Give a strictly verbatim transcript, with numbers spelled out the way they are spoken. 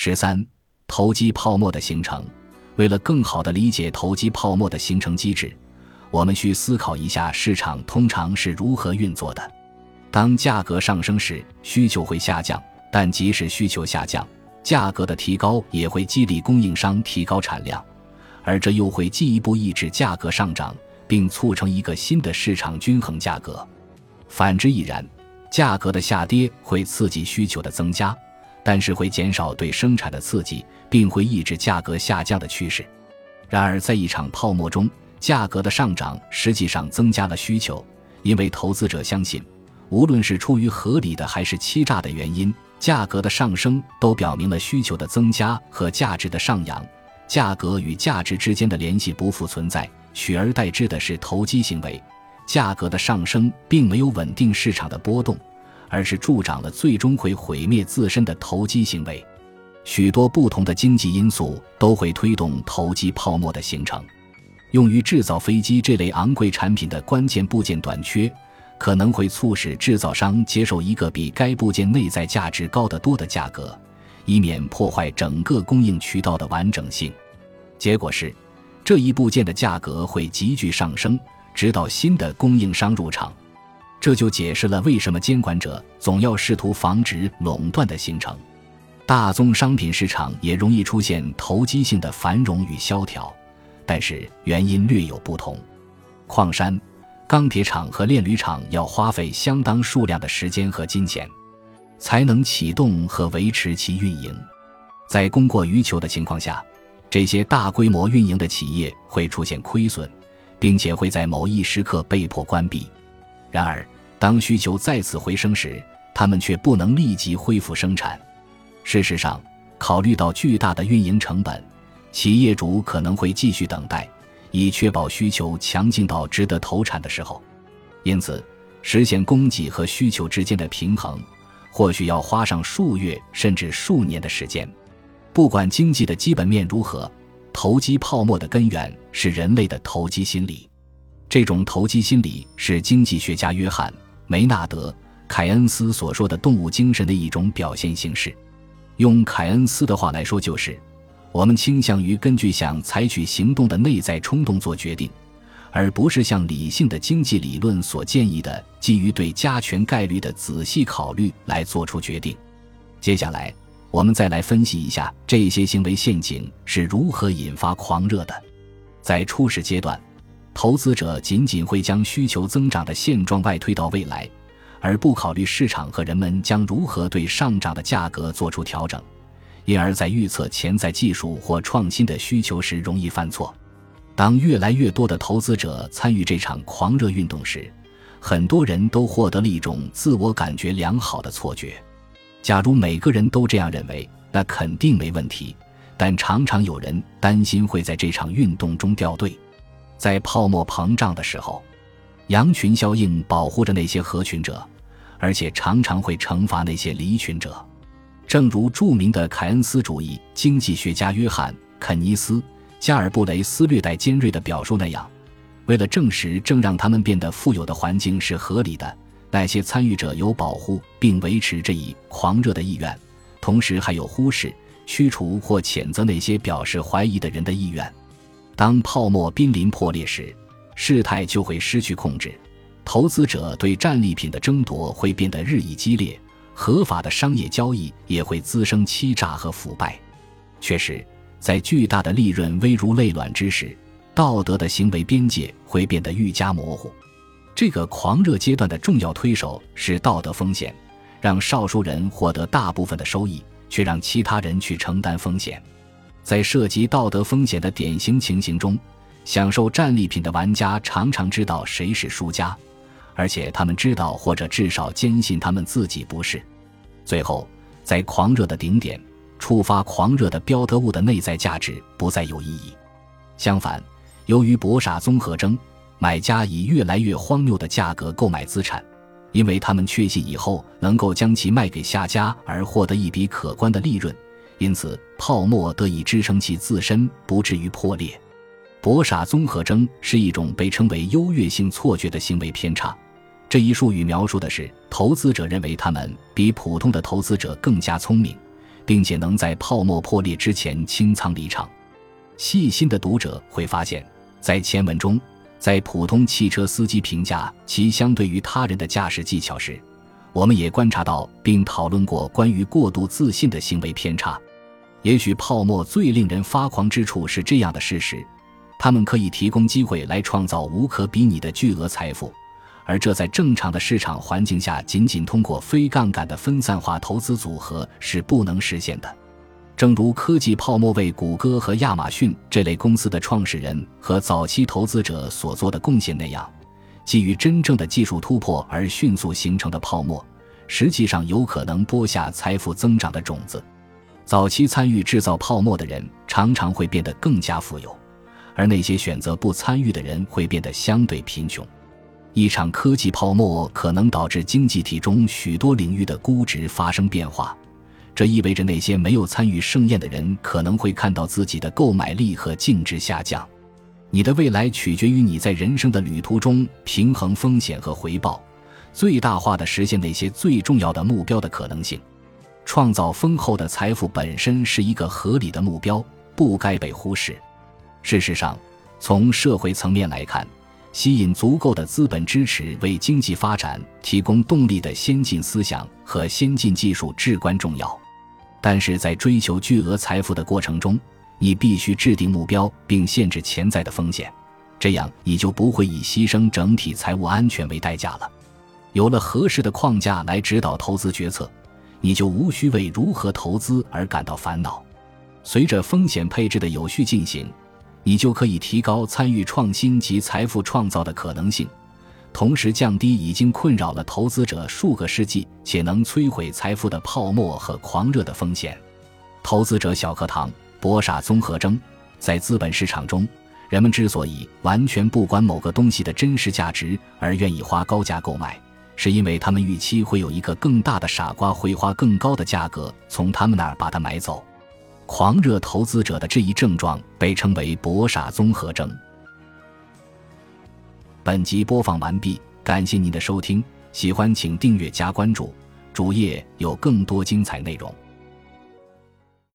十三. 投机泡沫的形成。为了更好地理解投机泡沫的形成机制，我们需思考一下市场通常是如何运作的。当价格上升时，需求会下降，但即使需求下降，价格的提高也会激励供应商提高产量，而这又会进一步抑制价格上涨，并促成一个新的市场均衡价格。反之亦然，价格的下跌会刺激需求的增加，但是会减少对生产的刺激，并会抑制价格下降的趋势。然而在一场泡沫中，价格的上涨实际上增加了需求，因为投资者相信，无论是出于合理的还是欺诈的原因，价格的上升都表明了需求的增加和价值的上扬。价格与价值之间的联系不复存在，取而代之的是投机行为。价格的上升并没有稳定市场的波动，而是助长了最终会毁灭自身的投机行为。许多不同的经济因素都会推动投机泡沫的形成。用于制造飞机这类昂贵产品的关键部件短缺，可能会促使制造商接受一个比该部件内在价值高得多的价格，以免破坏整个供应渠道的完整性。结果是，这一部件的价格会急剧上升，直到新的供应商入场。这就解释了为什么监管者总要试图防止垄断的形成。大宗商品市场也容易出现投机性的繁荣与萧条，但是原因略有不同。矿山、钢铁厂和炼铝厂要花费相当数量的时间和金钱，才能启动和维持其运营。在供过于求的情况下，这些大规模运营的企业会出现亏损，并且会在某一时刻被迫关闭。然而，当需求再次回升时，他们却不能立即恢复生产。事实上，考虑到巨大的运营成本，企业主可能会继续等待，以确保需求强劲到值得投产的时候。因此，实现供给和需求之间的平衡，或许要花上数月甚至数年的时间。不管经济的基本面如何，投机泡沫的根源是人类的投机心理。这种投机心理是经济学家约翰·梅纳德·凯恩斯所说的动物精神的一种表现形式。用凯恩斯的话来说，就是我们倾向于根据想采取行动的内在冲动做决定，而不是像理性的经济理论所建议的基于对加权概率的仔细考虑来做出决定。接下来我们再来分析一下这些行为陷阱是如何引发狂热的。在初始阶段，投资者仅仅会将需求增长的现状外推到未来，而不考虑市场和人们将如何对上涨的价格做出调整，因而在预测潜在技术或创新的需求时容易犯错。当越来越多的投资者参与这场狂热运动时，很多人都获得了一种自我感觉良好的错觉。假如每个人都这样认为，那肯定没问题，但常常有人担心会在这场运动中掉队。在泡沫膨胀的时候，羊群效应保护着那些合群者，而且常常会惩罚那些离群者。正如著名的凯恩斯主义经济学家约翰·肯尼斯·加尔布雷斯略带尖锐地表述那样，为了证实正让他们变得富有的环境是合理的，那些参与者有保护并维持这一狂热的意愿，同时还有忽视、驱除或谴责那些表示怀疑的人的意愿。当泡沫濒临破裂时，事态就会失去控制，投资者对战利品的争夺会变得日益激烈，合法的商业交易也会滋生欺诈和腐败。确实，在巨大的利润危如累卵之时，道德的行为边界会变得愈加模糊。这个狂热阶段的重要推手是道德风险，让少数人获得大部分的收益，却让其他人去承担风险。在涉及道德风险的典型情形中，享受战利品的玩家常常知道谁是输家，而且他们知道或者至少坚信他们自己不是。最后，在狂热的顶点，触发狂热的标的物的内在价值不再有意义。相反，由于博傻综合征，买家以越来越荒谬的价格购买资产，因为他们确信以后能够将其卖给下家而获得一笔可观的利润，因此泡沫得以支撑其自身不至于破裂。博傻综合征是一种被称为优越性错觉的行为偏差，这一术语描述的是投资者认为他们比普通的投资者更加聪明，并且能在泡沫破裂之前清仓离场。细心的读者会发现，在前文中，在普通汽车司机评价其相对于他人的驾驶技巧时，我们也观察到并讨论过关于过度自信的行为偏差。也许泡沫最令人发狂之处是这样的事实：他们可以提供机会来创造无可比拟的巨额财富，而这在正常的市场环境下，仅仅通过非杠杆的分散化投资组合是不能实现的。正如科技泡沫为谷歌和亚马逊这类公司的创始人和早期投资者所做的贡献那样，基于真正的技术突破而迅速形成的泡沫，实际上有可能播下财富增长的种子。早期参与制造泡沫的人常常会变得更加富有，而那些选择不参与的人会变得相对贫穷。一场科技泡沫可能导致经济体中许多领域的估值发生变化，这意味着那些没有参与盛宴的人可能会看到自己的购买力和净值下降。你的未来取决于你在人生的旅途中平衡风险和回报，最大化地实现那些最重要的目标的可能性。创造丰厚的财富本身是一个合理的目标，不该被忽视。事实上，从社会层面来看，吸引足够的资本支持为经济发展提供动力的先进思想和先进技术至关重要。但是在追求巨额财富的过程中，你必须制定目标并限制潜在的风险，这样你就不会以牺牲整体财务安全为代价了。有了合适的框架来指导投资决策，你就无需为如何投资而感到烦恼。随着风险配置的有序进行，你就可以提高参与创新及财富创造的可能性，同时降低已经困扰了投资者数个世纪且能摧毁财富的泡沫和狂热的风险。投资者小课堂，博傻综合征。在资本市场中，人们之所以完全不管某个东西的真实价值而愿意花高价购买，是因为他们预期会有一个更大的傻瓜会花更高的价格从他们那儿把它买走。狂热投资者的这一症状被称为博傻综合征。本集播放完毕，感谢您的收听，喜欢请订阅加关注，主页有更多精彩内容。